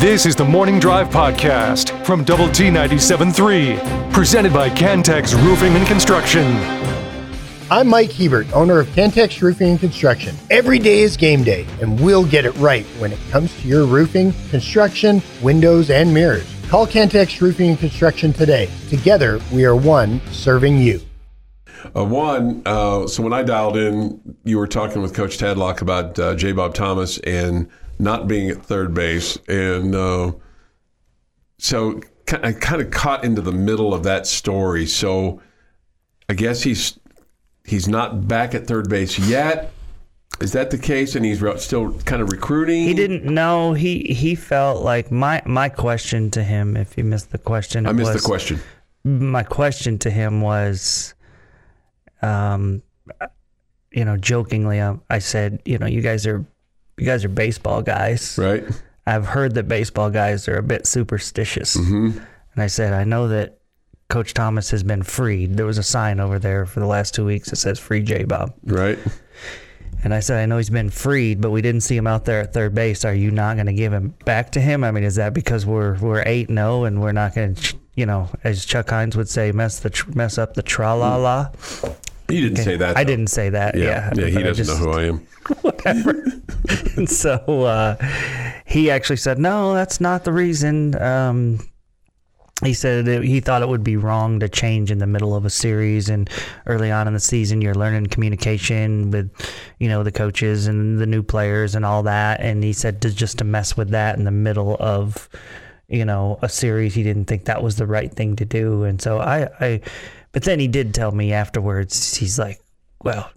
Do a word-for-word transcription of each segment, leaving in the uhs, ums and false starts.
This is the Morning Drive Podcast from Double T ninety-seven point three, presented by Cantex Roofing and Construction. I'm Mike Hebert, owner of Cantex Roofing and Construction. Every day is game day, and we'll get it right when it comes to your roofing, construction, windows, and mirrors. Call Cantex Roofing and Construction today. Together, we are one serving you. Uh, one, uh, so when I dialed in, you were talking with Coach Tadlock about uh, J. Bob Thomas and not being at third base. And uh, so I kind of caught into the middle of that story. So I guess he's he's not back at third base yet. Is that the case? And he's still kind of recruiting? He didn't know. He, he felt like my, my question to him, if you missed the question. I missed was, the question. My question to him was... Um, you know, jokingly, I, I said, you know, you guys are, you guys are baseball guys, right? I've heard that baseball guys are a bit superstitious, mm-hmm. and I said, I know that Coach Thomas has been freed. There was a sign over there for the last two weeks that says "Free J. Bob," right? And I said, I know he's been freed, but we didn't see him out there at third base. Are you not going to give him back to him? I mean, is that because we're we're eight and zero and we're not going to, you know, as Chuck Heinz would say, mess the tr- mess up the tra la la? He didn't okay. say that. Though. I didn't say that. Yeah, yeah. yeah he doesn't just, know who I am. Whatever. And so uh, he actually said, "No, that's not the reason." Um, he said it, he thought it would be wrong to change in the middle of a series and early on in the season. You're learning communication with, you know, the coaches and the new players and all that. And he said to, just to mess with that in the middle of, you know, a series. He didn't think that was the right thing to do. And so I. I But then he did tell me afterwards, he's like, well,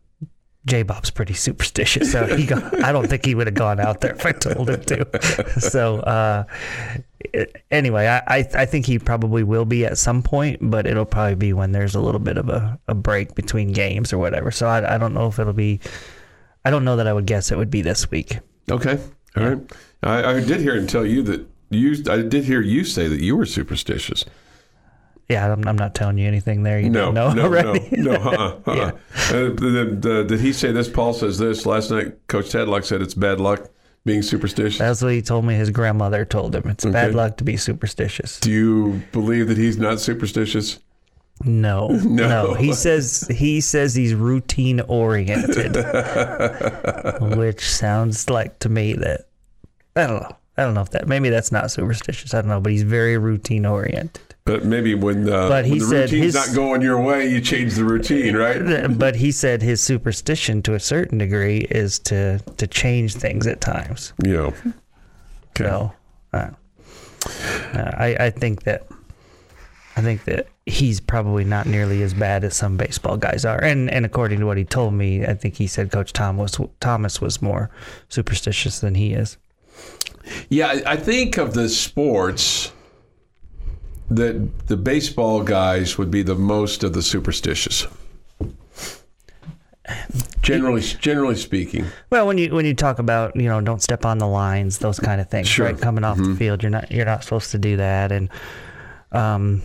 J-Bob's pretty superstitious. So he got, I don't think he would have gone out there if I told him to. So uh, anyway, I, I I think he probably will be at some point, but it'll probably be when there's a little bit of a, a break between games or whatever. So I, I don't know if it'll be – I don't know that I would guess it would be this week. Okay. All yeah. right. I, I did hear him tell you that – you. I did hear you say that you were superstitious. Yeah, I'm, I'm not telling you anything there. You no, don't know no, already. No, no, uh-uh, uh-uh. yeah. uh, the, the, the, did he say this? Paul says this. Last night, Coach Tadlock said it's bad luck being superstitious. That's what he told me his grandmother told him. It's okay. bad luck to be superstitious. Do you believe that he's not superstitious? No, no. no. He says he says he's routine-oriented, which sounds like to me that, I don't know. I don't know if that, maybe that's not superstitious. I don't know, but he's very routine-oriented. But maybe when, uh, but when the routine's his, not going your way, you change the routine, right? But he said his superstition, to a certain degree, is to, to change things at times. Yeah. Okay. So, uh, I I think that I think that he's probably not nearly as bad as some baseball guys are, and and according to what he told me, I think he said Coach Thomas Thomas was more superstitious than he is. Yeah, I think of the sports. That the baseball guys would be the most of the superstitious, generally generally speaking. Well, when you when you talk about, you know, don't step on the lines, those kind of things, sure. right? Coming off mm-hmm. the field, you're not you're not supposed to do that, and um,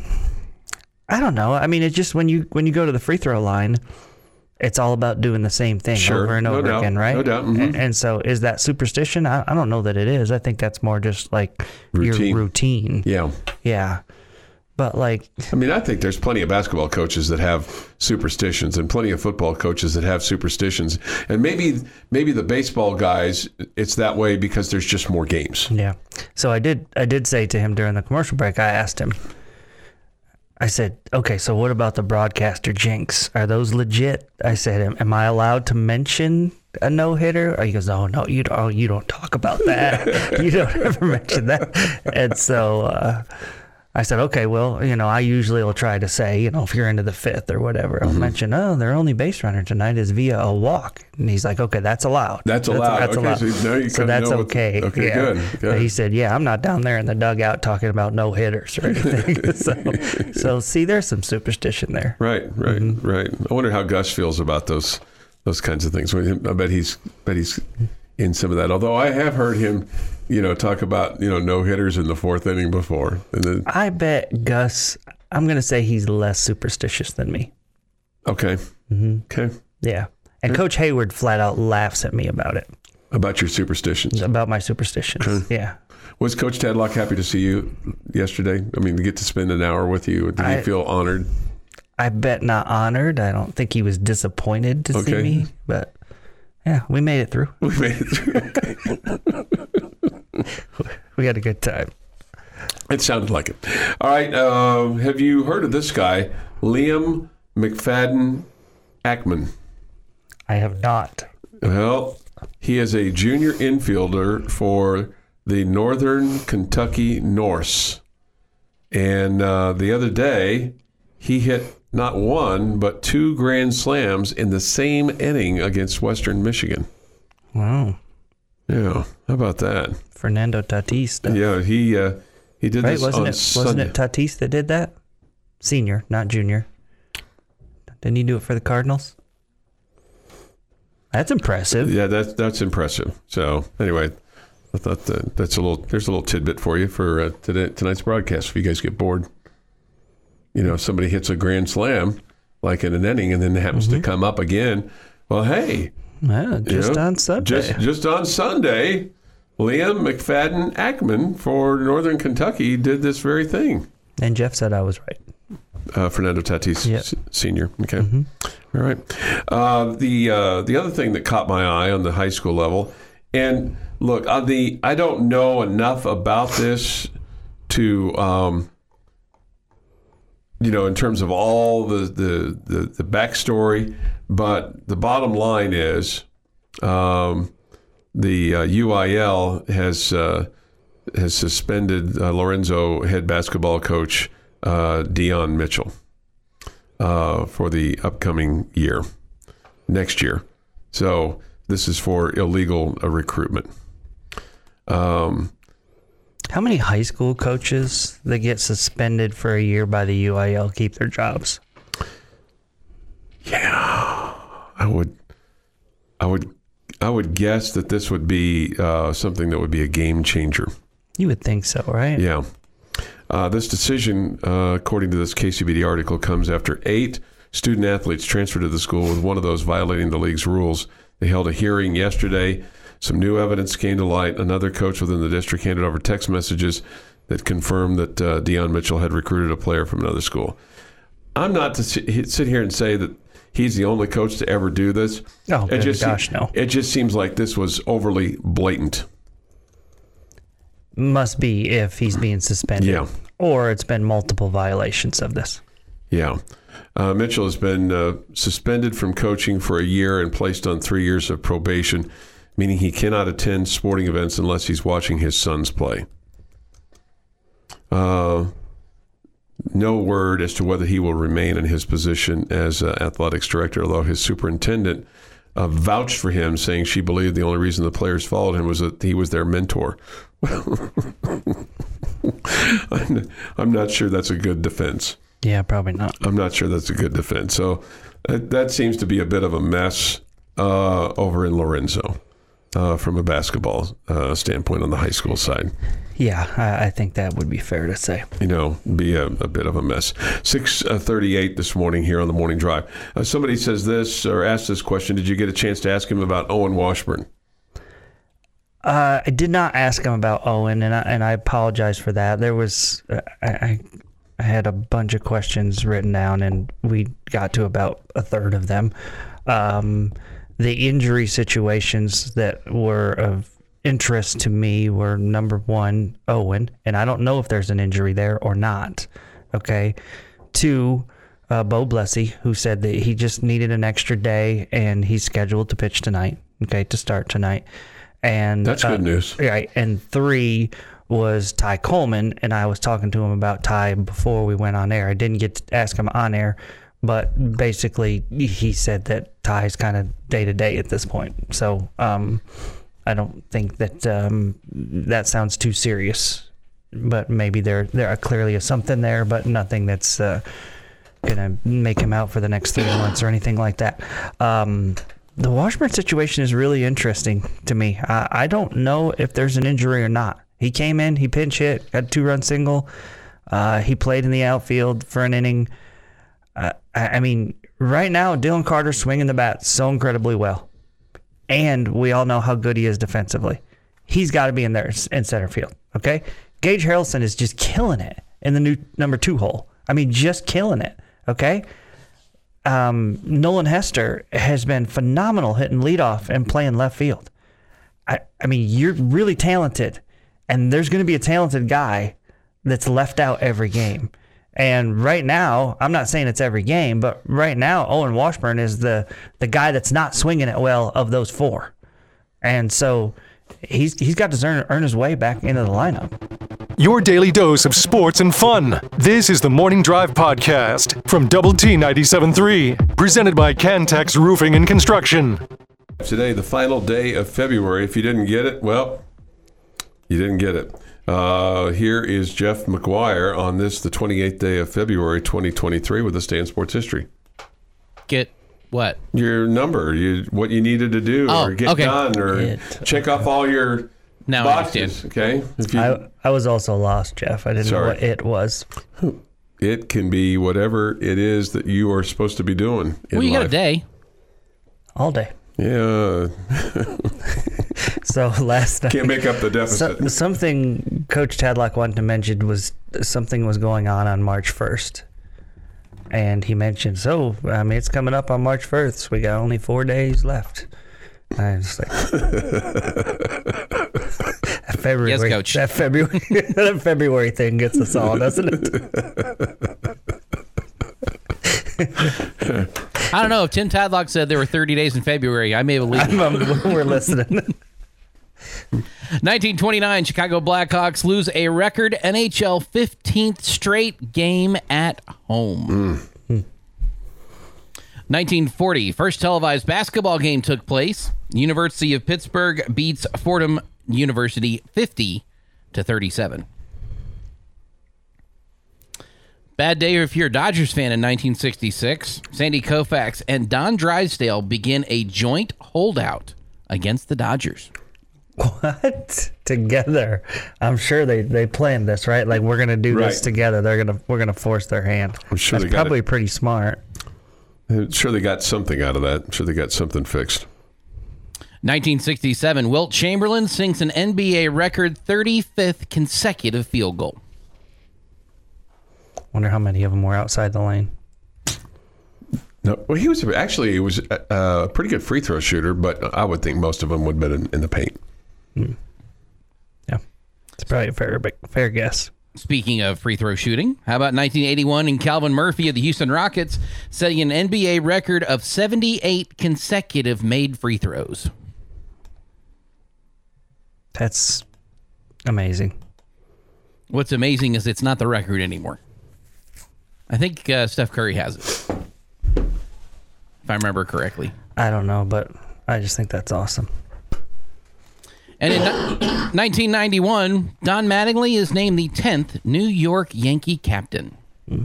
I don't know. I mean, it's just when you when you go to the free throw line, it's all about doing the same thing sure. over and over no again, doubt. right? No doubt. Mm-hmm. And, and so, is that superstition? I, I don't know that it is. I think that's more just like routine. your routine. Yeah. Yeah. But like, I mean, I think there's plenty of basketball coaches that have superstitions, and plenty of football coaches that have superstitions, and maybe maybe the baseball guys, it's that way because there's just more games. Yeah. So I did I did say to him during the commercial break, I asked him, I said, okay, so what about the broadcaster jinx? Are those legit? I said, am, am I allowed to mention a no hitter? He goes, oh no, you don't, oh, you don't talk about that. You don't ever mention that. And so. Uh, I said, okay, well, you know, I usually will try to say, you know, if you're into the fifth or whatever, I'll mm-hmm. mention, oh, their only base runner tonight is via a walk. And he's like, okay, that's allowed. That's allowed. That's, that's okay, allowed. So, now you so that's know okay. Okay, yeah. good. good. But he said, yeah, I'm not down there in the dugout talking about no hitters or anything. so, so see, there's some superstition there. Right, right, mm-hmm. right. I wonder how Gus feels about those those kinds of things. I bet he's, bet he's in some of that. Although I have heard him... You know, talk about, you know, no hitters in the fourth inning before. And then, I bet Gus, I'm going to say he's less superstitious than me. Okay. Mm-hmm. Okay. Yeah. And yeah. Coach Hayward flat out laughs at me about it. About your superstitions. About my superstitions. Okay. Yeah. Was Coach Tadlock happy to see you yesterday? I mean, to get to spend an hour with you. Did I, he feel honored? I bet not honored. I don't think he was disappointed to okay. see me, but yeah, we made it through. We made it through. Okay. We had a good time. It sounded like it. All right. Uh, have you heard of this guy, Liam McFadden Ackman? I have not. Well, he is a junior infielder for the Northern Kentucky Norse. And uh, the other day, he hit not one, but two grand slams in the same inning against Western Michigan. Wow. Yeah. How about that? Fernando Tatis stuff. Yeah, he uh, he did right, this wasn't on it, Sunday. Wasn't it Tatis that did that? Senior, not junior. Didn't he do it for the Cardinals? That's impressive. Yeah, that's that's impressive. So anyway, I thought that that's a little. There's a little tidbit for you for uh, today, tonight's broadcast. If you guys get bored, you know, if somebody hits a grand slam like in an inning and then happens mm-hmm. to come up again. Well, hey, yeah, just you know, on Sunday. Just just on Sunday, Liam McFadden Ackman for Northern Kentucky did this very thing. And Jeff said I was right. Uh, Fernando Tatis yep. s- Senior. Okay. Mm-hmm. All right. Uh, the uh, the other thing that caught my eye on the high school level, and look, uh, the I don't know enough about this to, um, you know, in terms of all the, the, the, the backstory, but the bottom line is um, the uh, U I L has, uh, has suspended uh, Lorenzo, head basketball coach, Uh, Deion Mitchell uh, for the upcoming year, next year. So this is for illegal uh, recruitment. Um, How many high school coaches that get suspended for a year by the U I L keep their jobs? Yeah, I would, I would, I would guess that this would be uh, something that would be a game changer. You would think so, right? Yeah. Uh, this decision, uh, according to this K C B D article, comes after eight student-athletes transferred to the school with one of those violating the league's rules. They held a hearing yesterday. Some new evidence came to light. Another coach within the district handed over text messages that confirmed that uh, Deion Mitchell had recruited a player from another school. I'm not to sit here and say that he's the only coach to ever do this. Oh, it just gosh, se- no. It just seems like this was overly blatant. Must be if he's being suspended. Yeah. Or it's been multiple violations of this. Yeah. Uh, Mitchell has been uh, suspended from coaching for a year and placed on three years of probation, meaning he cannot attend sporting events unless he's watching his sons play. Uh, no word as to whether he will remain in his position as uh, athletics director, although his superintendent uh, vouched for him, saying she believed the only reason the players followed him was that he was their mentor. Well, I'm, I'm not sure that's a good defense. Yeah, probably not. I'm not sure that's a good defense. So that, that seems to be a bit of a mess uh, over in Lorenzo uh, from a basketball uh, standpoint on the high school side. Yeah, I, I think that would be fair to say. You know, be a, a bit of a mess. six thirty-eight this morning here on the Morning Drive. Uh, somebody says this or asked this question. Did you get a chance to ask him about Owen Washburn? Uh, I did not ask him about Owen, and I, and I apologize for that. There was uh, I, I had a bunch of questions written down, and we got to about a third of them. Um, the injury situations that were of interest to me were, number one, Owen, and I don't know if there's an injury there or not. Okay. Two, uh, Bo Blessy, who said that he just needed an extra day, and he's scheduled to pitch tonight, okay, to start tonight. And that's good uh, news. Right. And three was Ty Coleman. And I was talking to him about Ty before we went on air. I didn't get to ask him on air, but basically he said that Ty's kind of day to day at this point. So um, I don't think that um, that sounds too serious, but maybe there, there clearly is something there, but nothing that's uh, going to make him out for the next three months or anything like that. Um, The Washburn situation is really interesting to me. I, I don't know if there's an injury or not. He came in, he pinch hit, got a two-run single. Uh, he played in the outfield for an inning. Uh, I, I mean, right now, Dylan Carter swinging the bat so incredibly well. And we all know how good he is defensively. He's got to be in there in center field. Okay, Gage Harrelson is just killing it in the new number two hole. I mean, just killing it. Okay, um, Nolan Hester has been phenomenal hitting leadoff and playing left field. I, I mean, you're really talented, and there's going to be a talented guy that's left out every game. And right now, I'm not saying it's every game, but right now, Owen Washburn is the, the guy that's not swinging it well of those four. And so he's he's got to earn, earn his way back into the lineup. Your daily dose of sports and fun. This is the Morning Drive Podcast from Double T ninety-seven point three, presented by Cantex Roofing and Construction. Today, the final day of February. If you didn't get it, well, you didn't get it. Uh, here is Jeff McGuire on this, the twenty-eighth day of February, twenty twenty-three, with a Stay in Sports History. Get what? Your number, you, what you needed to do, oh, or get okay. done, or it, check off all your now boxes. Okay. If you, I, I was also lost, Jeff. I didn't sorry. know what it was. It can be whatever it is that you are supposed to be doing. Well, you life. got a day. All day. Yeah. So last night, can't make up the deficit. So, something Coach Tadlock wanted to mention was something was going on on March first, and he mentioned, "So I mean, it's coming up on March first. So we got only four days left." And I was like, that February, yes, Coach. That February, that February thing gets us all, doesn't it? I don't know. If Tim Tadlock said there were thirty days in February, I may believe I'm, I'm, we're listening. nineteen twenty-nine, Chicago Blackhawks lose a record N H L fifteenth straight game at home. Mm. nineteen forty, first televised basketball game took place. University of Pittsburgh beats Fordham University fifty to thirty-seven. Bad day if you're a Dodgers fan in nineteen sixty-six. Sandy Koufax and Don Drysdale begin a joint holdout against the Dodgers. What? Together? I'm sure they, they planned this, right? Like, we're gonna do right. this together. They're gonna we're gonna force their hand. I'm sure that's probably pretty smart. I'm sure they got something out of that. I'm sure they got something fixed. nineteen sixty-seven. Wilt Chamberlain sinks an N B A record thirty-fifth consecutive field goal. Wonder how many of them were outside the lane. No, well, he was actually he was a, a pretty good free throw shooter, but I would think most of them would have been in, in the paint. Mm. Yeah, it's probably a fair fair guess. Speaking of free throw shooting, how about nineteen eighty-one and Calvin Murphy of the Houston Rockets setting an N B A record of seventy-eight consecutive made free throws? That's amazing. What's amazing is it's not the record anymore. I think uh, Steph Curry has it, if I remember correctly. I don't know, but I just think that's awesome. And in nineteen ninety-one, Don Mattingly is named the tenth New York Yankee captain. Mm-hmm.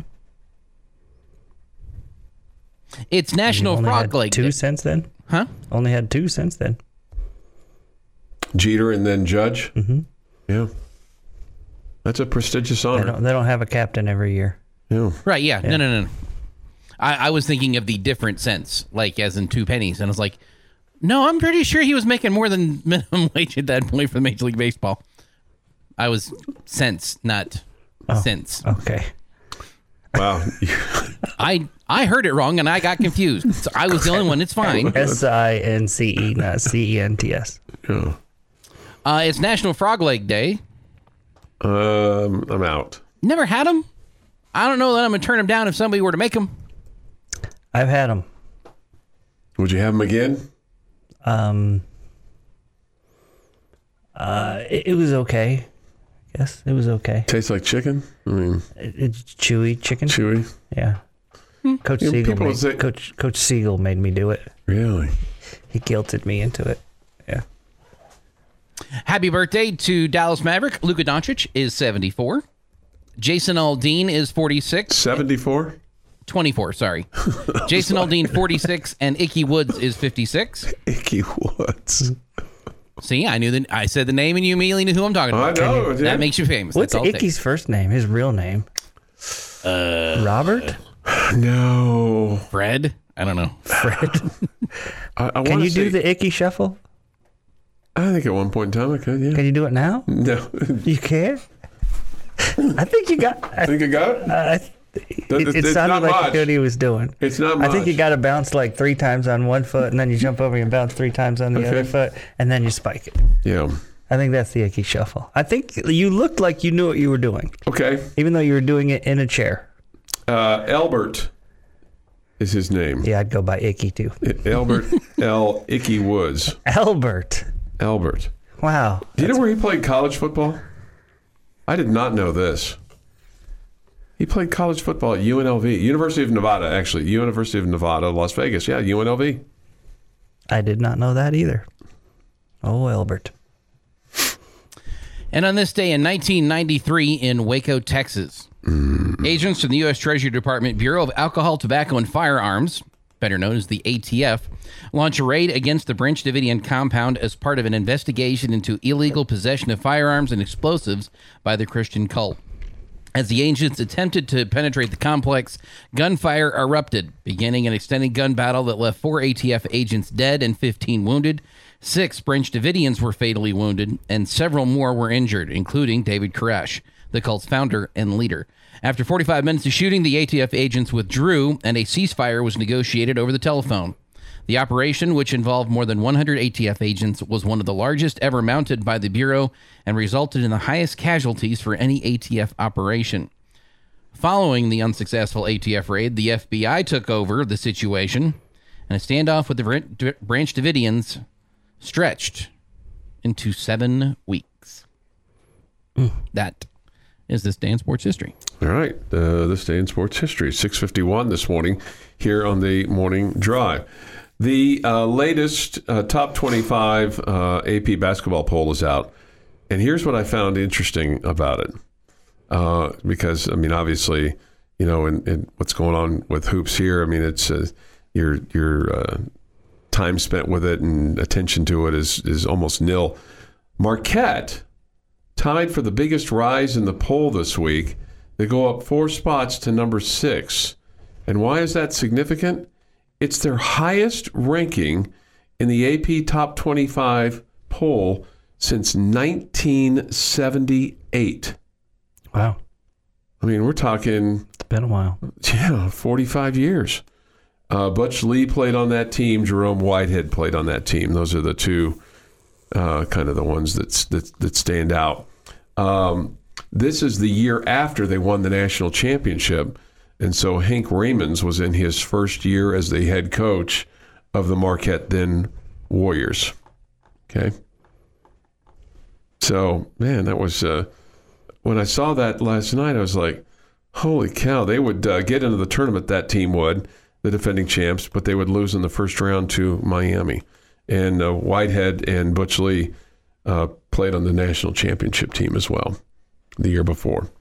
It's National Frog Leg Day. Two since then? Huh? Only had two since then. Jeter and then Judge? Mm-hmm. Yeah. That's a prestigious honor. They don't, they don't have a captain every year. Right, yeah. yeah. No, no, no. I, I was thinking of the different cents, like as in two pennies. And I was like, no, I'm pretty sure he was making more than minimum wage at that point for the Major League Baseball. I was cents, not oh, cents. Okay. Wow. I I heard it wrong, and I got confused. So I was the only one. It's fine. S I N C E, not C E N T S. Yeah. Uh, it's National Frog Leg Day. Um, I'm out. Never had them? I don't know that I'm going to turn them down if somebody were to make them. I've had them. Would you have them again? Um. Uh, it, it was okay. Yes, it was okay. Tastes like chicken? I mean, it, it's chewy chicken. Chewy? Yeah. Hmm. Coach, you know, Siegel made, say, Coach, Coach Siegel made me do it. Really? He guilted me into it. Yeah. Happy birthday to Dallas Maverick. Luka Doncic is seventy-four. Jason Aldean is forty-six. seventy-four? twenty-four, sorry. Jason sorry. Aldean, forty-six, and Icky Woods is fifty-six. Icky Woods. See, I knew that. I said the name, and you immediately knew who I'm talking about. I know. You, that makes you famous. What's Icky's first name, his real name? Uh, Robert? No. Fred? I don't know. Fred? I, I Can you say... do the Icky shuffle? I think at one point in time I could, yeah. Can you do it now? No. You can't? I think you got... I think you got it? Uh, it, it it's sounded like much. What he was doing. It's not much. I think you got to bounce like three times on one foot, and then you jump over and bounce three times on the okay. other foot, and then you spike it. Yeah. I think that's the Icky Shuffle. I think you looked like you knew what you were doing. Okay. Even though you were doing it in a chair. Uh, Albert is his name. Yeah, I'd go by Icky, too. Albert L. Icky Woods. Albert. Albert. Wow. Do you know where he played college football? I did not know this. He played college football at U N L V. University of Nevada, actually. University of Nevada, Las Vegas. Yeah, U N L V. I did not know that either. Oh, Albert. And on this day in nineteen ninety-three in Waco, Texas, mm. agents from the U S Treasury Department Bureau of Alcohol, Tobacco, and Firearms, better known as the A T F, launch a raid against the Branch Davidian compound as part of an investigation into illegal possession of firearms and explosives by the Christian cult. As the agents attempted to penetrate the complex, gunfire erupted, beginning an extended gun battle that left four A T F agents dead and fifteen wounded. Six Branch Davidians were fatally wounded, and several more were injured, including David Koresh, the cult's founder and leader. After forty-five minutes of shooting, the A T F agents withdrew, and a ceasefire was negotiated over the telephone. The operation, which involved more than one hundred A T F agents, was one of the largest ever mounted by the Bureau and resulted in the highest casualties for any A T F operation. Following the unsuccessful A T F raid, the F B I took over the situation, and a standoff with the Branch Davidians stretched into seven weeks. Ooh. That is this day in sports history. All right. Uh, this day in sports history, six fifty-one this morning here on the Morning Drive. The uh, latest uh, top twenty-five uh, A P basketball poll is out. And here's what I found interesting about it. Uh, because, I mean, obviously, you know, and, and what's going on with hoops here, I mean, it's uh, your, your uh, time spent with it and attention to it is, is almost nil. Marquette tied for the biggest rise in the poll this week. They go up four spots to number six. And why is that significant? It's their highest ranking in the A P Top twenty-five poll since nineteen seventy-eight. Wow. I mean, we're talking... It's been a while. Yeah, forty-five years. Uh, Butch Lee played on that team. Jerome Whitehead played on that team. Those are the two... Uh, kind of the ones that, that, that stand out. Um, this is the year after they won the national championship, and so Hank Raymons was in his first year as the head coach of the Marquette then Warriors. Okay? So, man, that was... Uh, when I saw that last night, I was like, holy cow, they would uh, get into the tournament, that team would, the defending champs, but they would lose in the first round to Miami. And uh, Whitehead and Butch Lee uh, played on the national championship team as well the year before.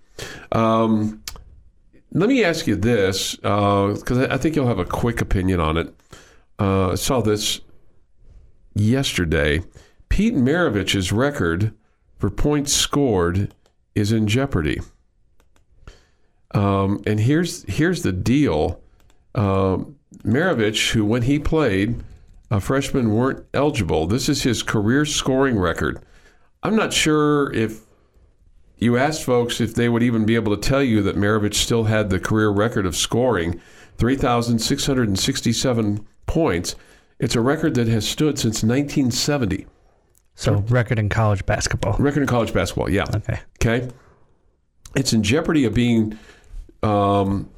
Um, let me ask you this, because uh, I think you'll have a quick opinion on it. Uh, I saw this yesterday. Pete Maravich's record for points scored is in jeopardy. Um, and here's, here's the deal. Uh, Maravich, who when he played... Uh, freshmen weren't eligible. This is his career scoring record. I'm not sure if you asked folks if they would even be able to tell you that Maravich still had the career record of scoring three thousand six hundred sixty-seven points. It's a record that has stood since nineteen seventy. So record in college basketball. Record in college basketball, yeah. Okay. Okay. It's in jeopardy of being um,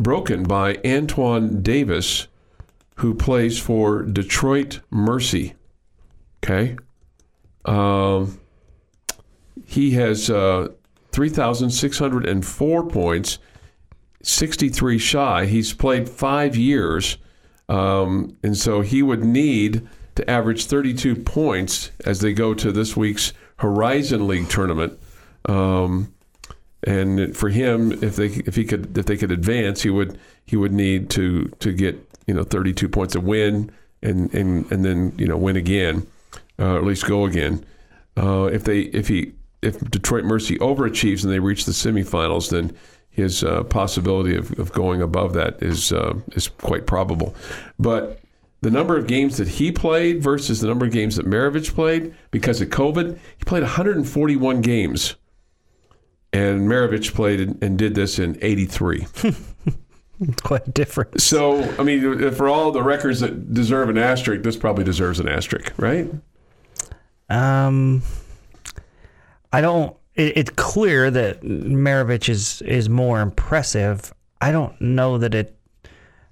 broken by Antoine Davis, who plays for Detroit Mercy, okay? Um, he has uh, three thousand six hundred four points, sixty-three shy. He's played five years, um, and so he would need to average thirty-two points as they go to this week's Horizon League tournament. Um, and for him, if they if he could if they could advance, he would he would need to to get, you know, thirty-two points to win and, and, and then, you know, win again, uh, or at least go again. Uh, if they if he if Detroit Mercy overachieves and they reach the semifinals, then his uh, possibility of, of going above that is uh, is quite probable. But the number of games that he played versus the number of games that Maravich played because of COVID, he played one hundred forty-one games. And Maravich played and did this in eighty-three. Quite different. So, I mean, for all the records that deserve an asterisk, this probably deserves an asterisk, right? Um, I don't... It, it's clear that Maravich is, is more impressive. I don't know that it...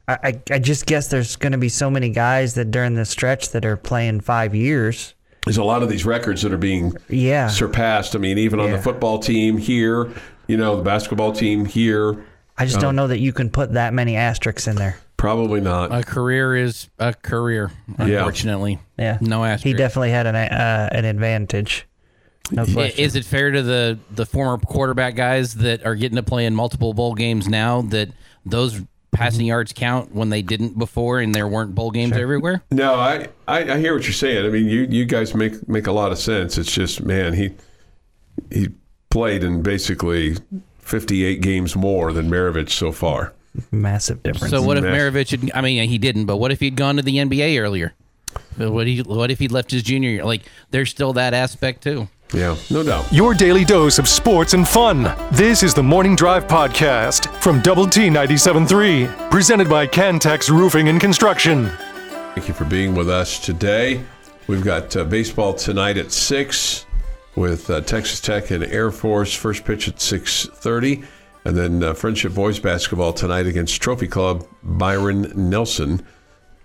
I, I just guess there's going to be so many guys that during this stretch that are playing five years. There's a lot of these records that are being yeah. surpassed. I mean, even yeah. on the football team here, you know, the basketball team here. I just um, don't know that you can put that many asterisks in there. Probably not. A career is a career, unfortunately. Yeah. yeah. No asterisk. He definitely had an uh, an advantage. No question. Is it fair to the, the former quarterback guys that are getting to play in multiple bowl games now that those passing yards count when they didn't before and there weren't bowl games sure. everywhere? No, I, I, I hear what you're saying. I mean, you, you guys make, make a lot of sense. It's just, man, he he played in basically fifty-eight games more than Maravich so far. Massive difference. So what if Massive. Maravich, had, I mean, he didn't, but what if he'd gone to the N B A earlier? What, he, what if he'd left his junior year? Like, there's still that aspect, too. Yeah, no doubt. Your daily dose of sports and fun. This is the Morning Drive Podcast from Double T ninety-seven point three, presented by Cantex Roofing and Construction. Thank you for being with us today. We've got uh, baseball tonight at six with uh, Texas Tech and Air Force, first pitch at six thirty. And then uh, Friendship Boys basketball tonight against Trophy Club Byron Nelson.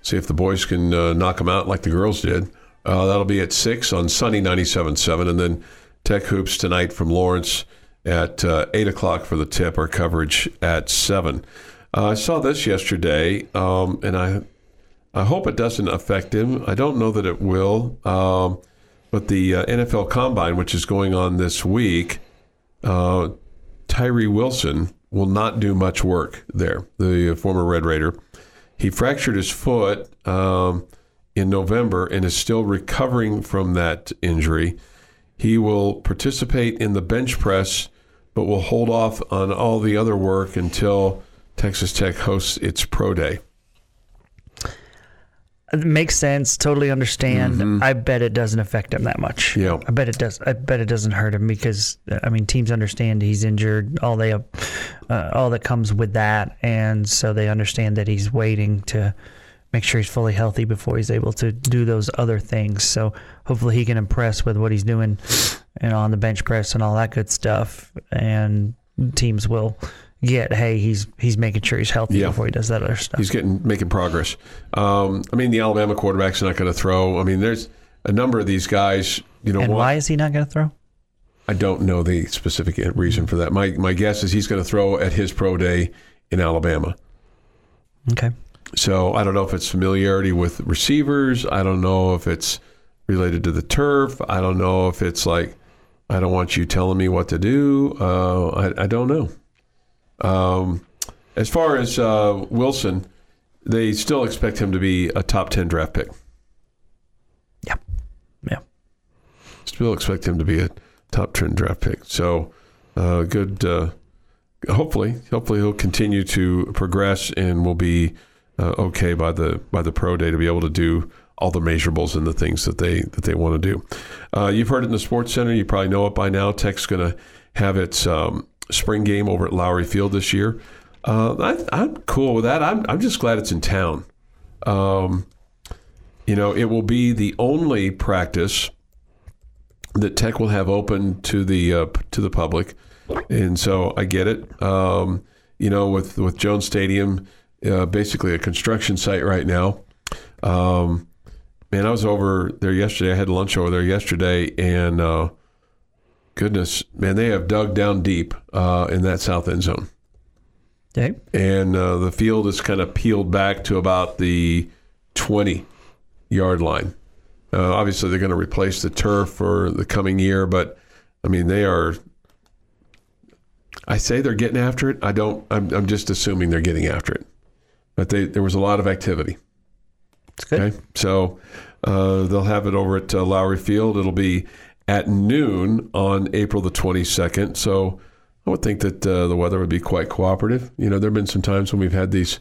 See if the boys can uh, knock them out like the girls did. Uh, that'll be at six on Sunny ninety-seven point seven. And then Tech Hoops tonight from Lawrence at uh, eight o'clock for the tip. Our coverage at seven. Uh, I saw this yesterday, um, and I I hope it doesn't affect him. I don't know that it will. Um, but the uh, N F L Combine, which is going on this week, uh, Tyree Wilson will not do much work there, the former Red Raider. He fractured his foot um, in November and is still recovering from that injury. He will participate in the bench press, but will hold off on all the other work until Texas Tech hosts its pro day. It makes sense. Totally understand. Mm-hmm. I bet it doesn't affect him that much. Yeah. I bet it does. I bet it doesn't hurt him because I mean, teams understand he's injured. All they, uh, all that comes with that, and so they understand that he's waiting to make sure he's fully healthy before he's able to do those other things. So hopefully he can impress with what he's doing, you know, on the bench press and all that good stuff. And teams will get, hey, he's he's making sure he's healthy yeah. before he does that other stuff. He's getting making progress. Um, I mean, the Alabama quarterback's not going to throw. I mean, there's a number of these guys. You know, and one, why is he not going to throw? I don't know the specific reason for that. My my guess is he's going to throw at his pro day in Alabama. Okay. So I don't know if it's familiarity with receivers. I don't know if it's related to the turf. I don't know if it's like, I don't want you telling me what to do. Uh, I, I don't know. Um, as far as uh, Wilson, they still expect him to be a top ten draft pick. Yeah. Yeah. Still expect him to be a top ten draft pick. So uh, good. Uh, hopefully, hopefully he'll continue to progress and will be Uh, okay by the by the pro day to be able to do all the measurables and the things that they that they want to do. Uh, you've heard it in the Sports Center. You probably know it by now. Tech's going to have its um, spring game over at Lowry Field this year. Uh, I, I'm cool with that. I'm I'm just glad it's in town. Um, you know, it will be the only practice that Tech will have open to the uh, to the public, and so I get it. Um, you know, with with Jones Stadium. Uh, basically a construction site right now. Um, man, I was over there yesterday. I had lunch over there yesterday, and uh, goodness, man, they have dug down deep uh, in that south end zone. Okay. And uh, the field is kind of peeled back to about the twenty-yard line. Uh, obviously, they're going to replace the turf for the coming year, but, I mean, they are – I say they're getting after it. I don't – I'm, I'm just assuming they're getting after it. But they, there was a lot of activity. That's good. Okay? So uh, they'll have it over at uh, Lowry Field. It'll be at noon on April the twenty-second. So I would think that uh, the weather would be quite cooperative. You know, there have been some times when we've had these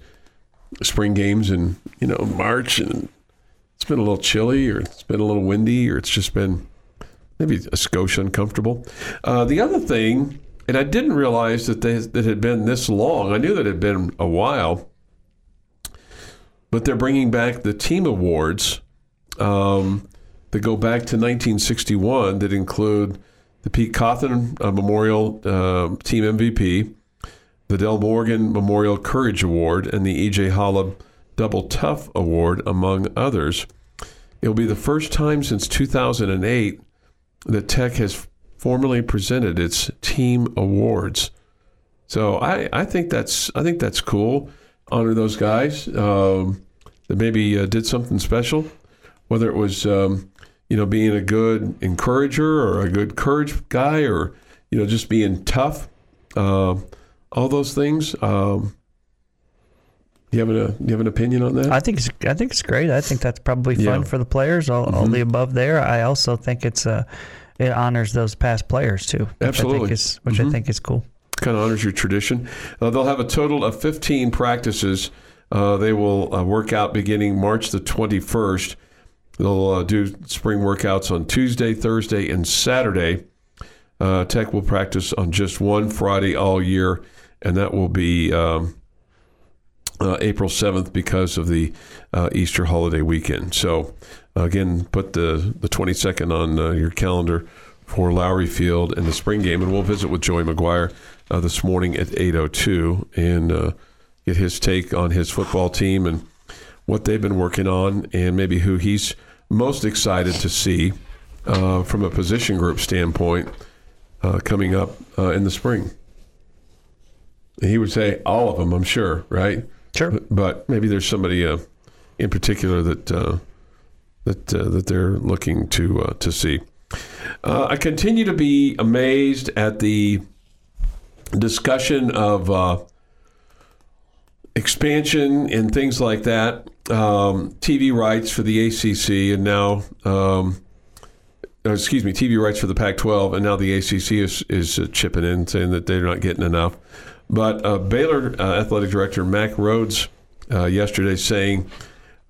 spring games in, you know, March, and it's been a little chilly, or it's been a little windy, or it's just been maybe a skosh uncomfortable. Uh, the other thing, and I didn't realize that they, that it had been this long. I knew that it had been a while, but they're bringing back the team awards um, that go back to nineteen sixty-one that include the Pete Cawthon uh, Memorial uh, Team M V P, the Del Morgan Memorial Courage Award, and the E J Holub Double Tough Award, among others. It'll be the first time since two thousand eight that Tech has formally presented its team awards. So I, I think that's I think that's cool. Honor those guys um, that maybe uh, did something special, whether it was um, you know being a good encourager or a good courage guy, or you know just being tough. Uh, All those things. Um, you have a you have an opinion on that? I think it's, I think it's great. I think that's probably fun yeah. for the players. All, mm-hmm. all the above there. I also think it's uh, it honors those past players too. Which Absolutely, I think is, which mm-hmm. I think is cool. It kind of honors your tradition. Uh, they'll have a total of fifteen practices. Uh, they will uh, work out beginning March the twenty-first. They'll uh, do spring workouts on Tuesday, Thursday, and Saturday. Uh, Tech will practice on just one Friday all year, and that will be um, uh, April seventh because of the uh, Easter holiday weekend. So, again, put the, the twenty-second on uh, your calendar for Lowry Field and the spring game, and we'll visit with Joey McGuire uh, this morning at eight oh two and uh, get his take on his football team and what they've been working on and maybe who he's most excited to see uh, from a position group standpoint. Uh, coming up uh, in the spring. He would say all of them, I'm sure, right? Sure. But, but maybe there's somebody uh, in particular that uh, that uh, that they're looking to uh, to see. Uh, I continue to be amazed at the discussion of uh, expansion and things like that, um, T V rights for the A C C, and now... Um, excuse me, T V rights for the Pac twelve, and now the A C C is, is uh, chipping in, saying that they're not getting enough. But uh, Baylor uh, Athletic Director Mack Rhodes uh, yesterday saying,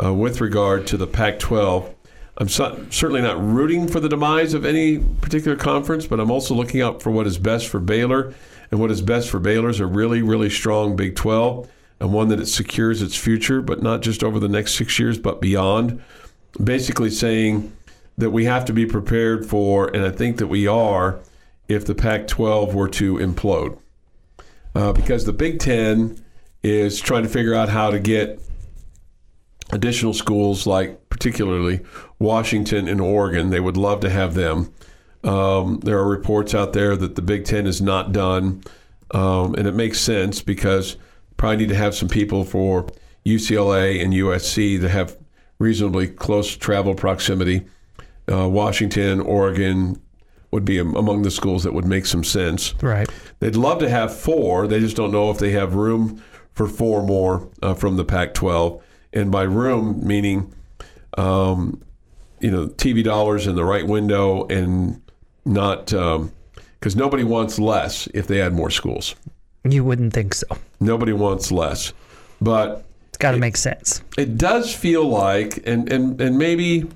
uh, with regard to the Pac twelve, I'm so- certainly not rooting for the demise of any particular conference, but I'm also looking out for what is best for Baylor, and what is best for Baylor is a really, really strong Big twelve, and one that it secures its future, but not just over the next six years, but beyond. Basically saying... that we have to be prepared for, and I think that we are, if the Pac twelve were to implode. Uh, because the Big Ten is trying to figure out how to get additional schools like particularly Washington and Oregon. They would love to have them. Um, there are reports out there that the Big Ten is not done, um, and it makes sense because probably need to have some people for U C L A and U S C that have reasonably close travel proximity. Uh, Washington, Oregon would be among the schools that would make some sense. Right. They'd love to have four. They just don't know if they have room for four more uh, from the Pac twelve. And by room, meaning, um, you know, T V dollars in the right window and not because um, nobody wants less if they add more schools. You wouldn't think so. Nobody wants less. But it's got to make sense. It does feel like, and, and, and maybe...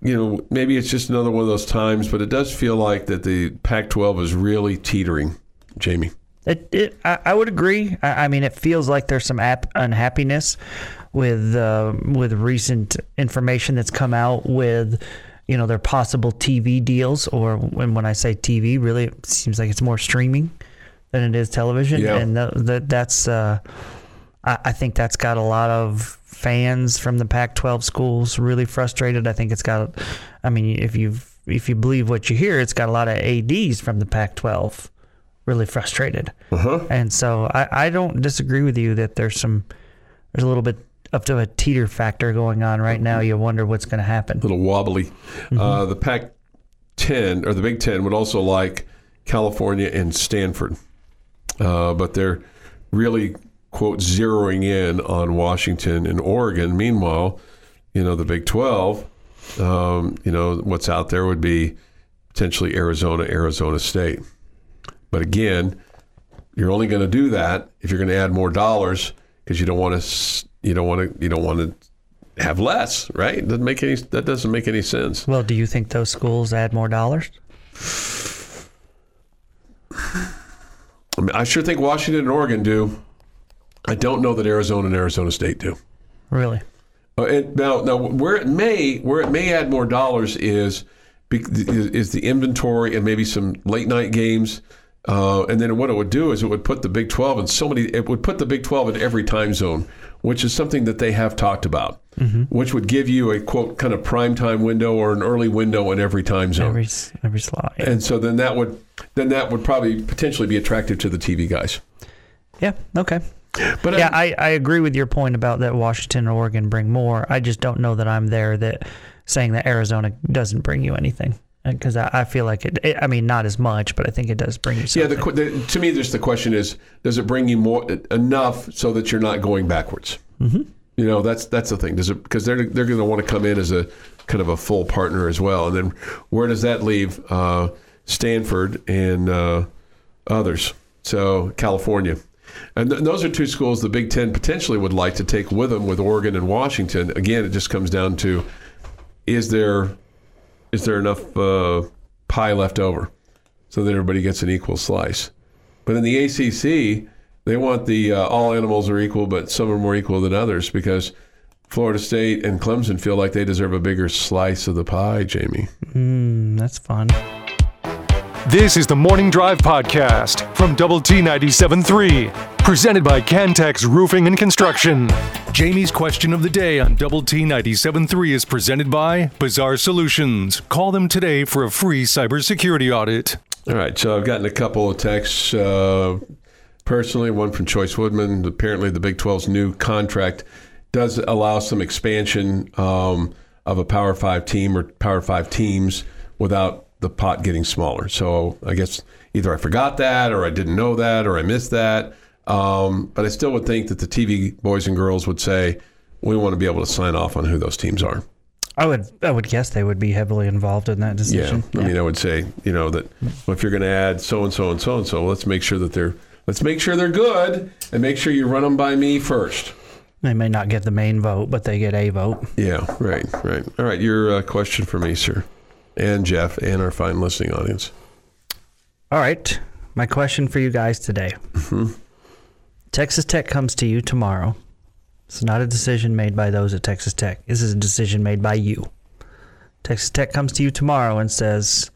You know, maybe it's just another one of those times, but it does feel like that the Pac twelve is really teetering, Jamie. It, it, I, I would agree. I, I mean, it feels like there's some ap- unhappiness with uh, with recent information that's come out with, you know, their possible T V deals. Or when, when I say T V, really, it seems like it's more streaming than it is television. Yeah. And the, the, that's, uh, I, I think that's got a lot of fans from the Pac twelve schools really frustrated. I think it's got, I mean, if you if you believe what you hear, it's got a lot of A Ds from the Pac twelve really frustrated. Uh-huh. And so I, I don't disagree with you that there's some there's a little bit up to a teeter factor going on right now. You wonder what's going to happen. A little wobbly. Mm-hmm. Uh, the Pac ten or the Big Ten would also like California and Stanford, uh, but they're really quote, zeroing in on Washington and Oregon. Meanwhile, you know, the Big twelve, um, you know, what's out there would be potentially Arizona, Arizona State. But again, you're only going to do that if you're going to add more dollars because you don't want to you don't want to you don't want to have less, right? Doesn't make any that doesn't make any sense. Well, do you think those schools add more dollars? I mean, I sure think Washington and Oregon do. I don't know that Arizona and Arizona State do. Really? Uh, and now, now, where it may where it may add more dollars is is the inventory and maybe some late night games. Uh, and then what it would do is it would put the Big twelve in so many. It would put the Big twelve in every time zone, which is something that they have talked about, mm-hmm. which would give you a quote kind of prime time window or an early window in every time zone, every every slot. Yeah. And so then that would then that would probably potentially be attractive to the T V guys. Yeah. Okay. But yeah, I, I agree with your point about that Washington and Oregon bring more. I just don't know that I'm there that saying that Arizona doesn't bring you anything. Because I, I feel like it, it, I mean, not as much, but I think it does bring you something. Yeah, the, the, to me, just the question is, does it bring you more enough so that you're not going backwards? Mm-hmm. You know, that's that's the thing. Does it because they're they're going to want to come in as a kind of a full partner as well, and then where does that leave uh, Stanford and uh, others? So California. And th- those are two schools the Big Ten potentially would like to take with them, with Oregon and Washington. Again, it just comes down to, is there is there enough uh, pie left over so that everybody gets an equal slice? But in the A C C, they want the uh, all animals are equal, but some are more equal than others because Florida State and Clemson feel like they deserve a bigger slice of the pie, Jamie. Mm, that's fun. This is the Morning Drive Podcast from Double T ninety-seven point three, presented by Cantex Roofing and Construction. Jamie's question of the day on Double T ninety-seven point three is presented by Bizarre Solutions. Call them today for a free cybersecurity audit. All right, so I've gotten a couple of texts uh, personally, one from Choice Woodman. Apparently the Big twelve's new contract does allow some expansion um, of a Power five team or Power five teams without the pot getting smaller. So I guess either I forgot that or I didn't know that or I missed that. Um, but I still would think that the T V boys and girls would say, we want to be able to sign off on who those teams are. I would I would guess they would be heavily involved in that decision. Yeah. yeah. I mean, I would say, you know, that well, if you're going to add so-and-so and so-and-so, well, let's make sure that they're, let's make sure they're good and make sure you run them by me first. They may not get the main vote, but they get a vote. Yeah, right, right. All right, your uh, question for me, sir. And Jeff and our fine listening audience. All right. My question for you guys today. Mm-hmm. Texas Tech comes to you tomorrow. It's not a decision made by those at Texas Tech. This is a decision made by you. Texas Tech comes to you tomorrow and says,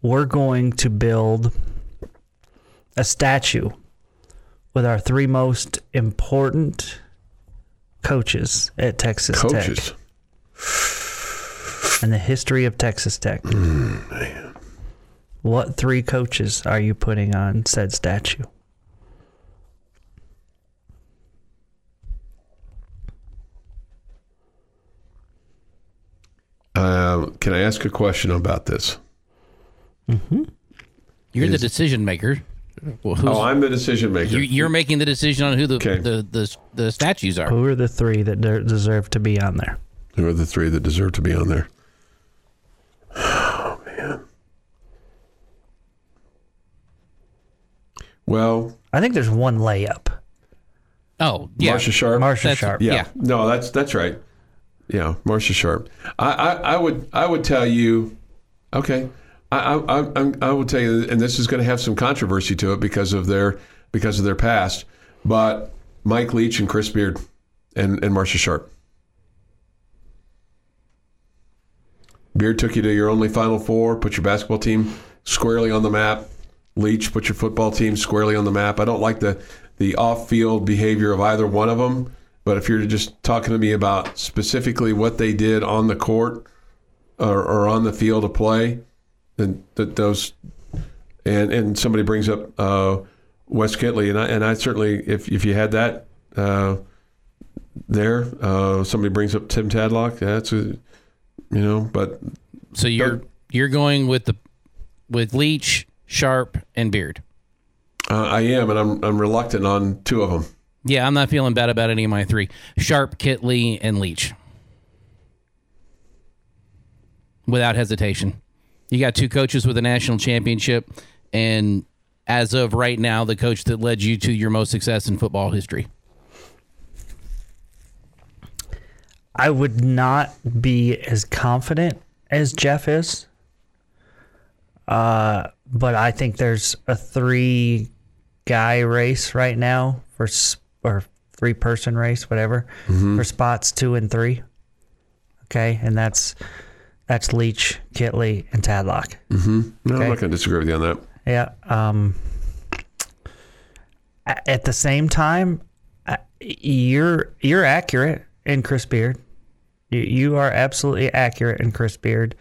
we're going to build a statue with our three most important coaches at Texas Tech. Coaches. In the history of Texas Tech. Mm, man. What three coaches are you putting on said statue? Uh, can I ask a question about this? Mm-hmm. You're Is, the decision maker. Well, oh, I'm the decision maker. You, you're making the decision on who the, okay. the, the, the statues are. Who are the three that de- deserve to be on there? Who are the three that deserve to be on there? Oh, man. Well, I think there's one layup. Oh, yeah. Marcia Sharp. Marcia that's, Sharp. Yeah. yeah. No, that's that's right. Yeah, Marcia Sharp. I, I, I would I would tell you, okay. I I I, I would tell you, and this is going to have some controversy to it because of their because of their past. But Mike Leach and Chris Beard, and and Marcia Sharp. Beard took you to your only Final Four, put your basketball team squarely on the map. Leach put your football team squarely on the map. I don't like the, the off-field behavior of either one of them, but if you're just talking to me about specifically what they did on the court or, or on the field of play, then that those and and somebody brings up uh, Wes Kentley, and I and I certainly if if you had that uh, there, uh, somebody brings up Tim Tadlock. Yeah, that's a You know, but so you're you're going with the with Leach, Sharp, and Beard. Uh, I am, and I'm I'm reluctant on two of them. Yeah, I'm not feeling bad about any of my three: Sharp, Kitley, and Leach. Without hesitation, you got two coaches with a national championship, and as of right now, the coach that led you to your most success in football history. I would not be as confident as Jeff is. Uh, but I think there's a three-guy race right now for or three-person race, whatever, mm-hmm. for spots two and three. Okay, and that's that's Leach, Kitley, and Tadlock. Mm-hmm. No, okay? I'm not going to disagree with you on that. Yeah. Um, at the same time, you're you're accurate in Chris Beard. You, you are absolutely accurate in Chris Beard.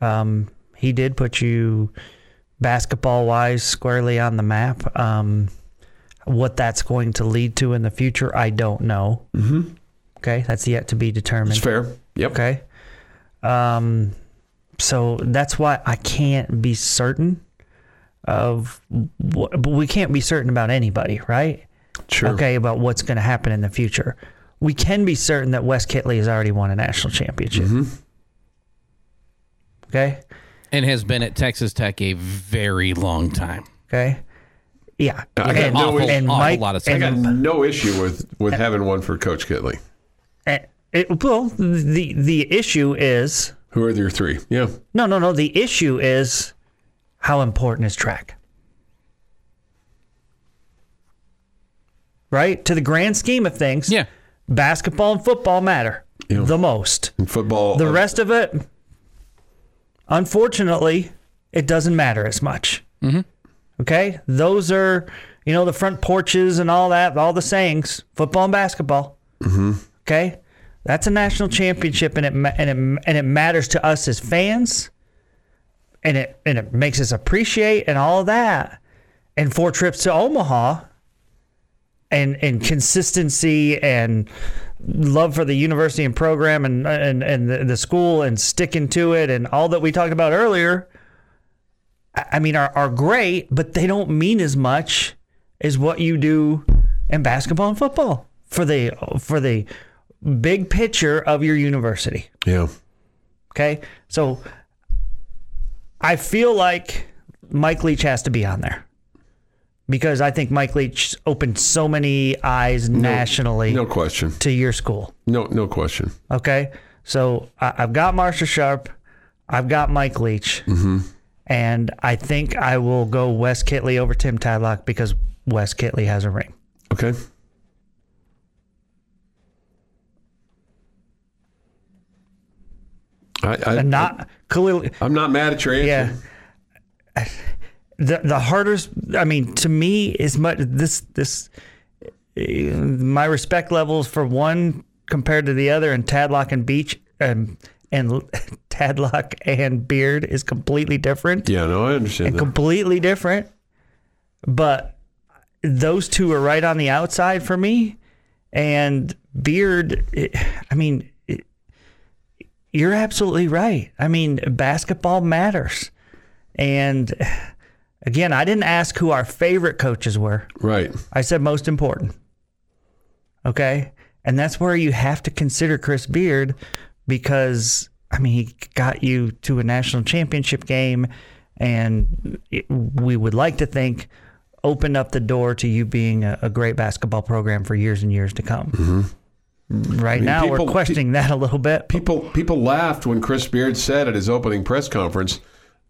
Um, he did put you basketball-wise squarely on the map. Um, what that's going to lead to in the future, I don't know. Mm-hmm. Okay, that's yet to be determined. That's fair. Yep. Okay. Um, so that's why I can't be certain of what, but we can't be certain about anybody, right? Sure. Okay, about what's going to happen in the future. We can be certain that Wes Kitley has already won a national championship. Mm-hmm. Okay? And has been at Texas Tech a very long time. Okay? Yeah. I got no issue, Mike, lot of I got no issue with, with and, having one for Coach Kitley. And it, well, the, the issue is... Who are your three? Yeah. No, no, no. The issue is how important is track? Right? To the grand scheme of things, yeah. Basketball and football matter yeah. the most. And football. The uh, rest of it, unfortunately, it doesn't matter as much. Mm-hmm. Okay? Those are, you know, the front porches and all that, all the sayings, football and basketball. Mm-hmm. Okay? That's a national championship, and it and it and it matters to us as fans, and it and it makes us appreciate and all of that. And four trips to Omaha and and consistency and love for the university and program and and, and the, the school and sticking to it and all that we talked about earlier, I mean, are, are great, but they don't mean as much as what you do in basketball and football for the for the big picture of your university. Yeah. Okay? So I feel like Mike Leach has to be on there, because I think Mike Leach opened so many eyes nationally. No, no question. To your school. No, no question. Okay. So I, I've got Marcia Sharp. I've got Mike Leach. Mm-hmm. And I think I will go Wes Kitley over Tim Tadlock, because Wes Kitley has a ring. Okay. I, I, I'm not clearly. I'm not mad at your answer. Yeah. The the hardest, I mean, to me, is much this this. My respect levels for one compared to the other, and Tadlock and Beach and and Tadlock and Beard is completely different. Yeah, no, I understand. And that. Completely different, but those two are right on the outside for me. And Beard, it, I mean. You're absolutely right. I mean, basketball matters. And again, I didn't ask who our favorite coaches were. Right. I said most important. Okay? And that's where you have to consider Chris Beard, because, I mean, he got you to a national championship game, and it, we would like to think opened up the door to you being a, a great basketball program for years and years to come. Mm-hmm. Right I mean, now, people, we're questioning pe- that a little bit. People people laughed when Chris Beard said at his opening press conference,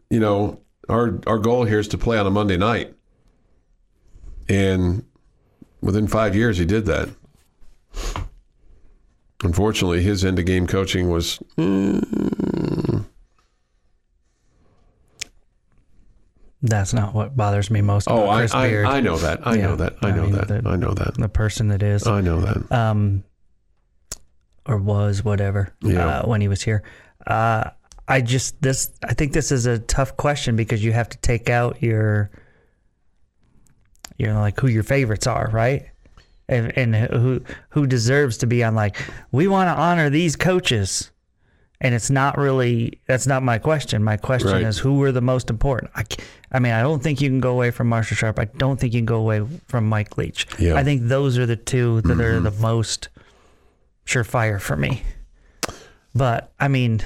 you know, our our goal here is to play on a Monday night. And within five years, he did that. Unfortunately, his end-of-game coaching was... Mm. That's not what bothers me most about oh, Chris I, Beard. I, I know that. I yeah, know that. I, I know mean, that. The, I know that. The person that is. I know that. Um... or was, whatever, yeah. uh, when he was here. Uh, I just, this, I think this is a tough question, because you have to take out your, you know, like who your favorites are, right? And and who who deserves to be on, like, we want to honor these coaches. And it's not really, that's not my question. My question right. is who are the most important? I, I mean, I don't think you can go away from Marshall Sharp. I don't think you can go away from Mike Leach. Yeah. I think those are the two that mm-hmm. are the most surefire for me. But I mean,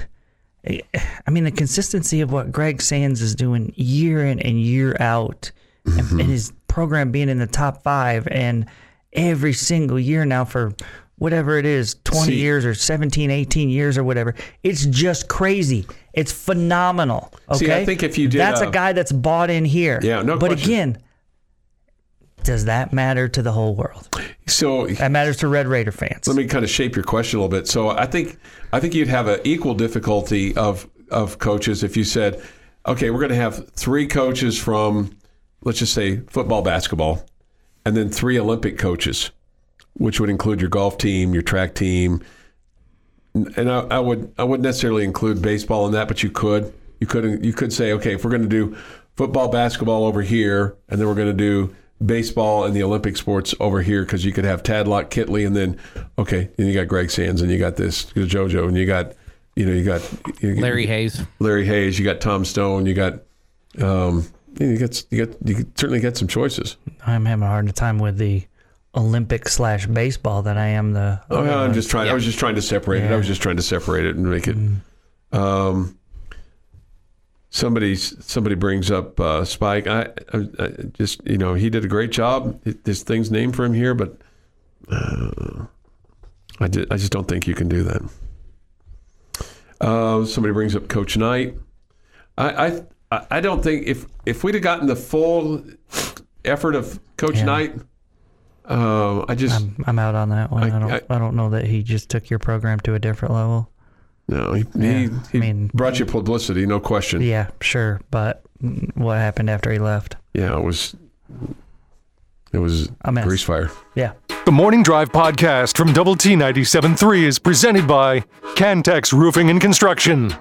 I mean the consistency of what Greg Sands is doing year in and year out, mm-hmm. and, and his program being in the top five, and every single year now for whatever it is, twenty See, years or seventeen, eighteen years or whatever. It's just crazy. It's phenomenal. Okay. See, I think if you did, that's uh, a guy that's bought in here. Yeah, no But question. Again, does that matter to the whole world? So that matters to Red Raider fans. Let me kind of shape your question a little bit. So I think I think you'd have an equal difficulty of of coaches if you said, okay, we're going to have three coaches from, let's just say, football, basketball, and then three Olympic coaches, which would include your golf team, your track team, and I, I would I wouldn't necessarily include baseball in that, but you could you could you could say, okay, if we're going to do football, basketball over here, and then we're going to do baseball and the Olympic sports over here, because you could have Tadlock, Kitley, and then okay, and you got Greg Sands, and you got this JoJo, and you got you know you got you, Larry Hayes, Larry Hayes, you got Tom Stone, you got um, you got you got you certainly got some choices. I'm having a hard time with the Olympic slash baseball that I am the. Oh, no, I'm just trying. Yeah. I was just trying to separate yeah. it. I was just trying to separate it and make it. Mm. Um, somebody somebody brings up uh, Spike. I, I, I just you know he did a great job. It, there's things named for him here, but uh, I did, I just don't think you can do that. Uh, somebody brings up Coach Knight. I I I don't think if if we'd have gotten the full effort of Coach yeah. Knight. Uh, I just, I'm, I'm out on that one. I, I don't. I, I don't know that he just took your program to a different level. No, he. Yeah, he, he I mean, brought you publicity, no question. Yeah, sure. But what happened after he left? Yeah, it was. It was a grease fire. Yeah. The Morning Drive podcast from Double T ninety-seven point three is presented by Cantex Roofing and Construction.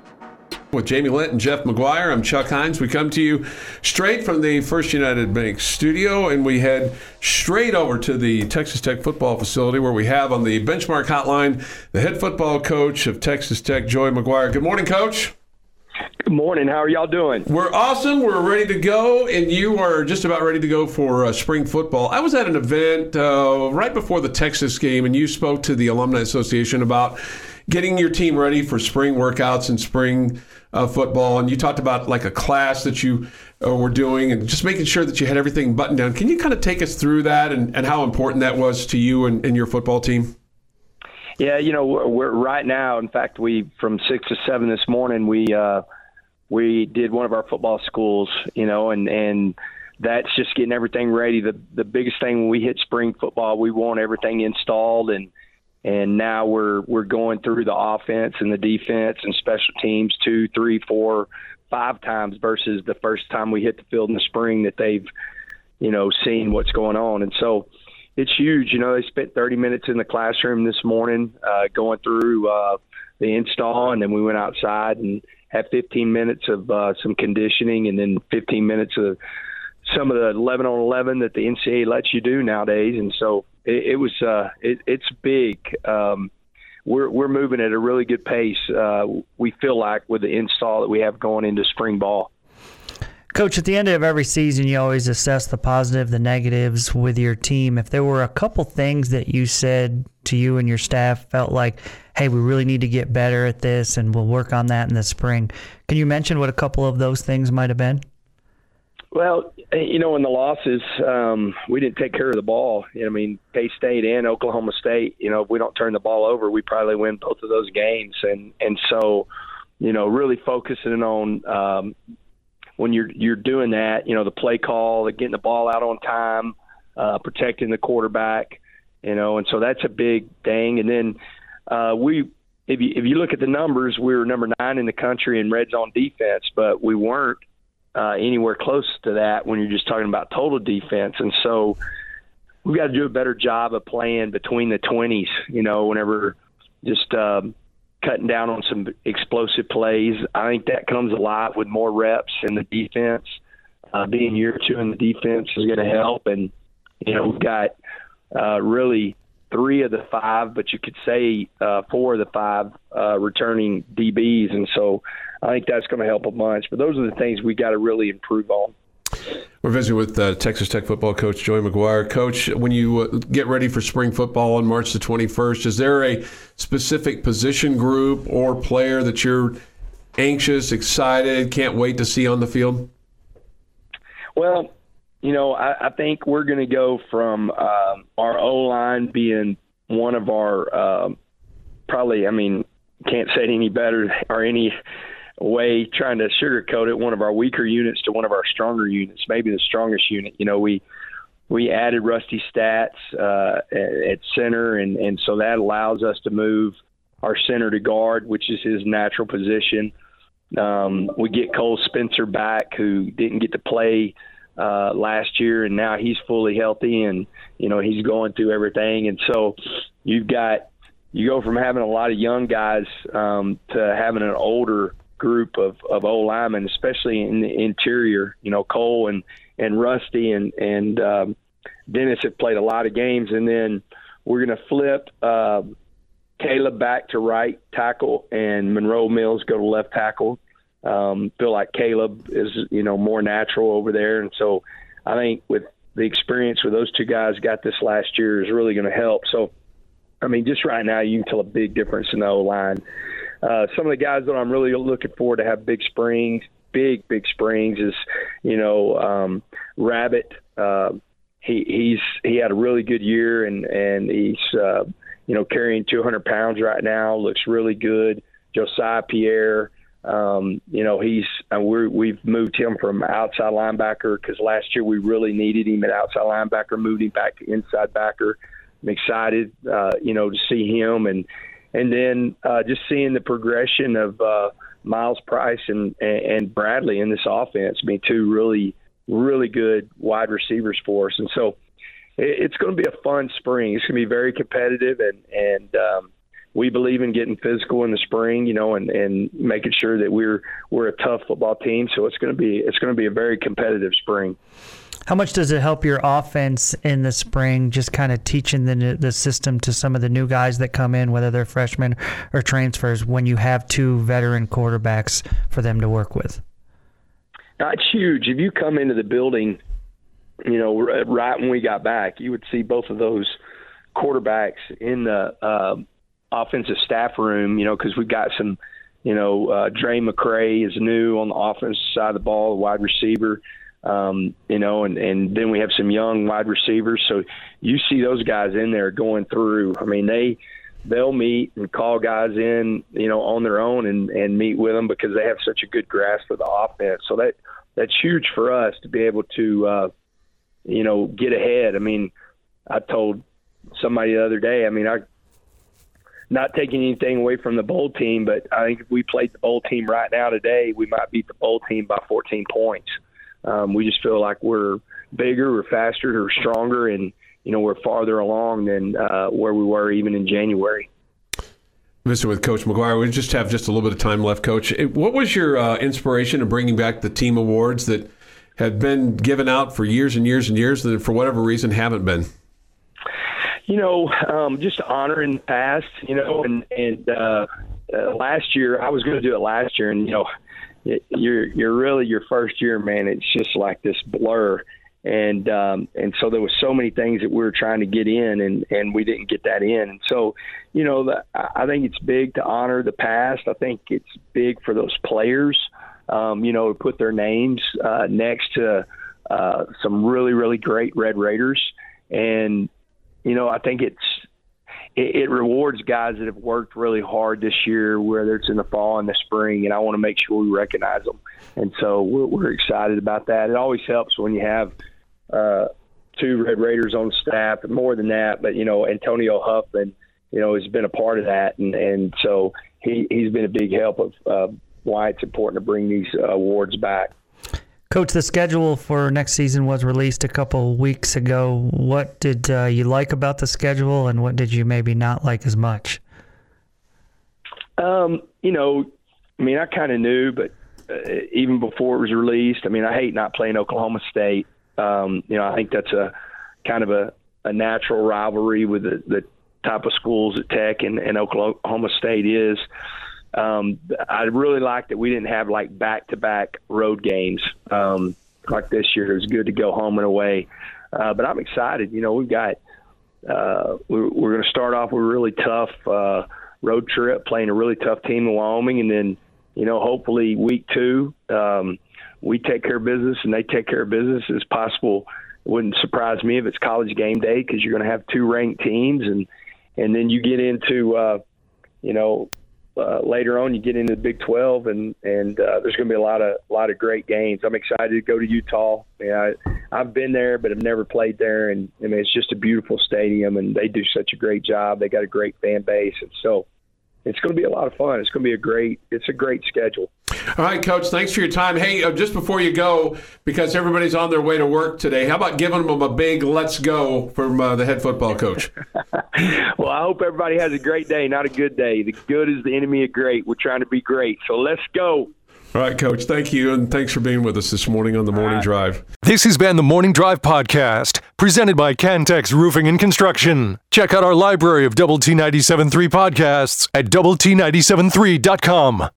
With Jamie Lent and Jeff McGuire, I'm Chuck Heinz. We come to you straight from the First United Bank studio, and we head straight over to the Texas Tech football facility, where we have on the benchmark hotline the head football coach of Texas Tech, Joey McGuire. Good morning, Coach. Good morning. How are y'all doing? We're awesome. We're ready to go, and you are just about ready to go for uh, spring football. I was at an event uh, right before the Texas game, and you spoke to the Alumni Association about getting your team ready for spring workouts and spring uh, football. And you talked about like a class that you uh, were doing and just making sure that you had everything buttoned down. Can you kind of take us through that and, and how important that was to you and, and your football team? Yeah, you know, we're right now, in fact, we from six to seven this morning, we uh, we did one of our football schools, you know, and, and that's just getting everything ready. The, the biggest thing when we hit spring football, we want everything installed and, And now we're we're going through the offense and the defense and special teams two, three, four, five times versus the first time we hit the field in the spring that they've, you know, seen what's going on. And so it's huge. You know, they spent thirty minutes in the classroom this morning uh, going through uh, the install, and then we went outside and had fifteen minutes of uh, some conditioning and then fifteen minutes of some of the eleven on eleven that the N C A A lets you do nowadays. And so it, it was, uh, it, it's big. Um, we're, we're moving at a really good pace. Uh, we feel like with the install that we have going into spring ball. Coach, at the end of every season, you always assess the positive, the negatives with your team. If there were a couple things that you said to you and your staff felt like, hey, we really need to get better at this and we'll work on that in the spring. Can you mention what a couple of those things might've been? Well, you know, in the losses, um, we didn't take care of the ball. I mean, K-State and Oklahoma State, you know, if we don't turn the ball over, we probably win both of those games. And, and so, you know, really focusing on um, when you're you're doing that, you know, the play call, the getting the ball out on time, uh, protecting the quarterback, you know, and so that's a big thing. And then uh, we if you, if you look at the numbers, we were number nine in the country in red zone defense, but we weren't Uh, anywhere close to that when you're just talking about total defense. And so we've got to do a better job of playing between the twenties, you know, whenever just um, cutting down on some explosive plays. I think that comes a lot with more reps in the defense. Uh, being year two in the defense is going to help. And, you know, we've got uh, really three of the five, but you could say uh, four of the five uh, returning D Bs. And so I think that's going to help a bunch. But those are the things we got to really improve on. We're visiting with uh, Texas Tech football coach Joey McGuire. Coach, when you uh, get ready for spring football on March the twenty-first, is there a specific position group or player that you're anxious, excited, can't wait to see on the field? Well, you know, I, I think we're going to go from um, our O-line being one of our um, probably, I mean, can't say it any better or any way trying to sugarcoat it, one of our weaker units to one of our stronger units, maybe the strongest unit. You know, we we added Rusty Stats uh, at center, and, and so that allows us to move our center to guard, which is his natural position. Um, we get Cole Spencer back, who didn't get to play uh, last year, and now he's fully healthy, and, you know, he's going through everything. And so you've got – you go from having a lot of young guys um, to having an older group of, of old linemen, especially in the interior. You know, Cole and, and Rusty and, and um, Dennis have played a lot of games, and then we're going to flip uh, – Caleb back to right tackle, and Monroe Mills go to left tackle. Um, feel like Caleb is, you know, more natural over there. And so I think with the experience with those two guys got this last year is really going to help. So, I mean, just right now you can tell a big difference in the O-line. Uh, some of the guys that I'm really looking forward to have big springs, big, big springs is, you know, um, Rabbit. Uh, he, he's he had a really good year, and, and he's uh, – you know, carrying two hundred pounds right now, looks really good. Josiah Pierre, um, you know, he's we're, we've moved him from outside linebacker because last year we really needed him at outside linebacker, moved him back to inside backer. I'm excited, uh, you know, to see him. And and then uh, just seeing the progression of uh, Miles Price and, and Bradley in this offense. I mean, two really, really good wide receivers for us. And so, it's going to be a fun spring. It's going to be very competitive, and and um, we believe in getting physical in the spring, you know, and, and making sure that we're we're a tough football team. So it's going to be it's going to be a very competitive spring. How much does it help your offense in the spring, just kind of teaching the the system to some of the new guys that come in, whether they're freshmen or transfers, when you have two veteran quarterbacks for them to work with? That's huge. If you come into the building, you know, right when we got back, you would see both of those quarterbacks in the uh, offensive staff room, you know, because we've got some, you know, uh, Dre McCray is new on the offensive side of the ball, the wide receiver, um, you know, and, and then we have some young wide receivers. So you see those guys in there going through. I mean, they, they'll meet and call guys in, you know, on their own and, and meet with them because they have such a good grasp of the offense. So that that's huge for us to be able to uh, – you know, get ahead. I mean, I told somebody the other day, I mean, I not taking anything away from the bowl team, but I think if we played the bowl team right now today, we might beat the bowl team by fourteen points. Um, we just feel like we're bigger, we're faster, we're stronger, and, you know, we're farther along than uh, where we were even in January. Mister With Coach McGuire, we just have just a little bit of time left, Coach. What was your uh, inspiration in bringing back the team awards that had been given out for years and years and years that for whatever reason haven't been? You know, um, just honoring the past, you know, and, and uh, uh, last year, I was going to do it last year, and, you know, it, you're you're really your first year, man. It's just like this blur. And um, and so there was so many things that we were trying to get in, and, and we didn't get that in. And so, you know, the, I think it's big to honor the past. I think it's big for those players. Um, you know, put their names uh, next to uh, some really, really great Red Raiders. And, you know, I think it's it, it rewards guys that have worked really hard this year, whether it's in the fall and the spring, and I want to make sure we recognize them. And so we're, we're excited about that. It always helps when you have uh, two Red Raiders on staff, more than that. But, you know, Antonio Huffman, you know, has been a part of that. And, and so he, he's been a big help of uh, – why it's important to bring these awards back. Coach, the schedule for next season was released a couple weeks ago. What did uh, you like about the schedule, and what did you maybe not like as much? Um, you know, I mean, I kind of knew, but uh, even before it was released, I mean, I hate not playing Oklahoma State. Um, you know, I think that's a kind of a, a natural rivalry with the, the type of schools at Tech and, and Oklahoma State is. Um, I really like that we didn't have like back-to-back road games um, like this year. It was good to go home and away. Uh, but I'm excited. You know, we've got uh, – we're, we're going to start off with a really tough uh, road trip, playing a really tough team in Wyoming. And then, you know, hopefully week two, um, we take care of business and they take care of business as possible. It wouldn't surprise me if it's college game day because you're going to have two ranked teams and – And then you get into, uh, you know, uh, later on you get into the Big twelve, and and uh, there's going to be a lot of a lot of great games. I'm excited to go to Utah. Yeah, I, I've been there, but I've never played there, and I mean it's just a beautiful stadium, and they do such a great job. They got a great fan base, and so it's going to be a lot of fun. It's going to be a great. It's a great schedule. All right, Coach. Thanks for your time. Hey, uh, just before you go, because everybody's on their way to work today, how about giving them a big "Let's go" from uh, the head football coach? Well, I hope everybody has a great day, not a good day. The good is the enemy of great. We're trying to be great, so let's go. All right, Coach. Thank you, and thanks for being with us this morning on The Morning Drive. This has been The Morning Drive Podcast, presented by Cantex Roofing and Construction. Check out our library of Double T ninety-seven point three podcasts at double T ninety-seven point three dot com.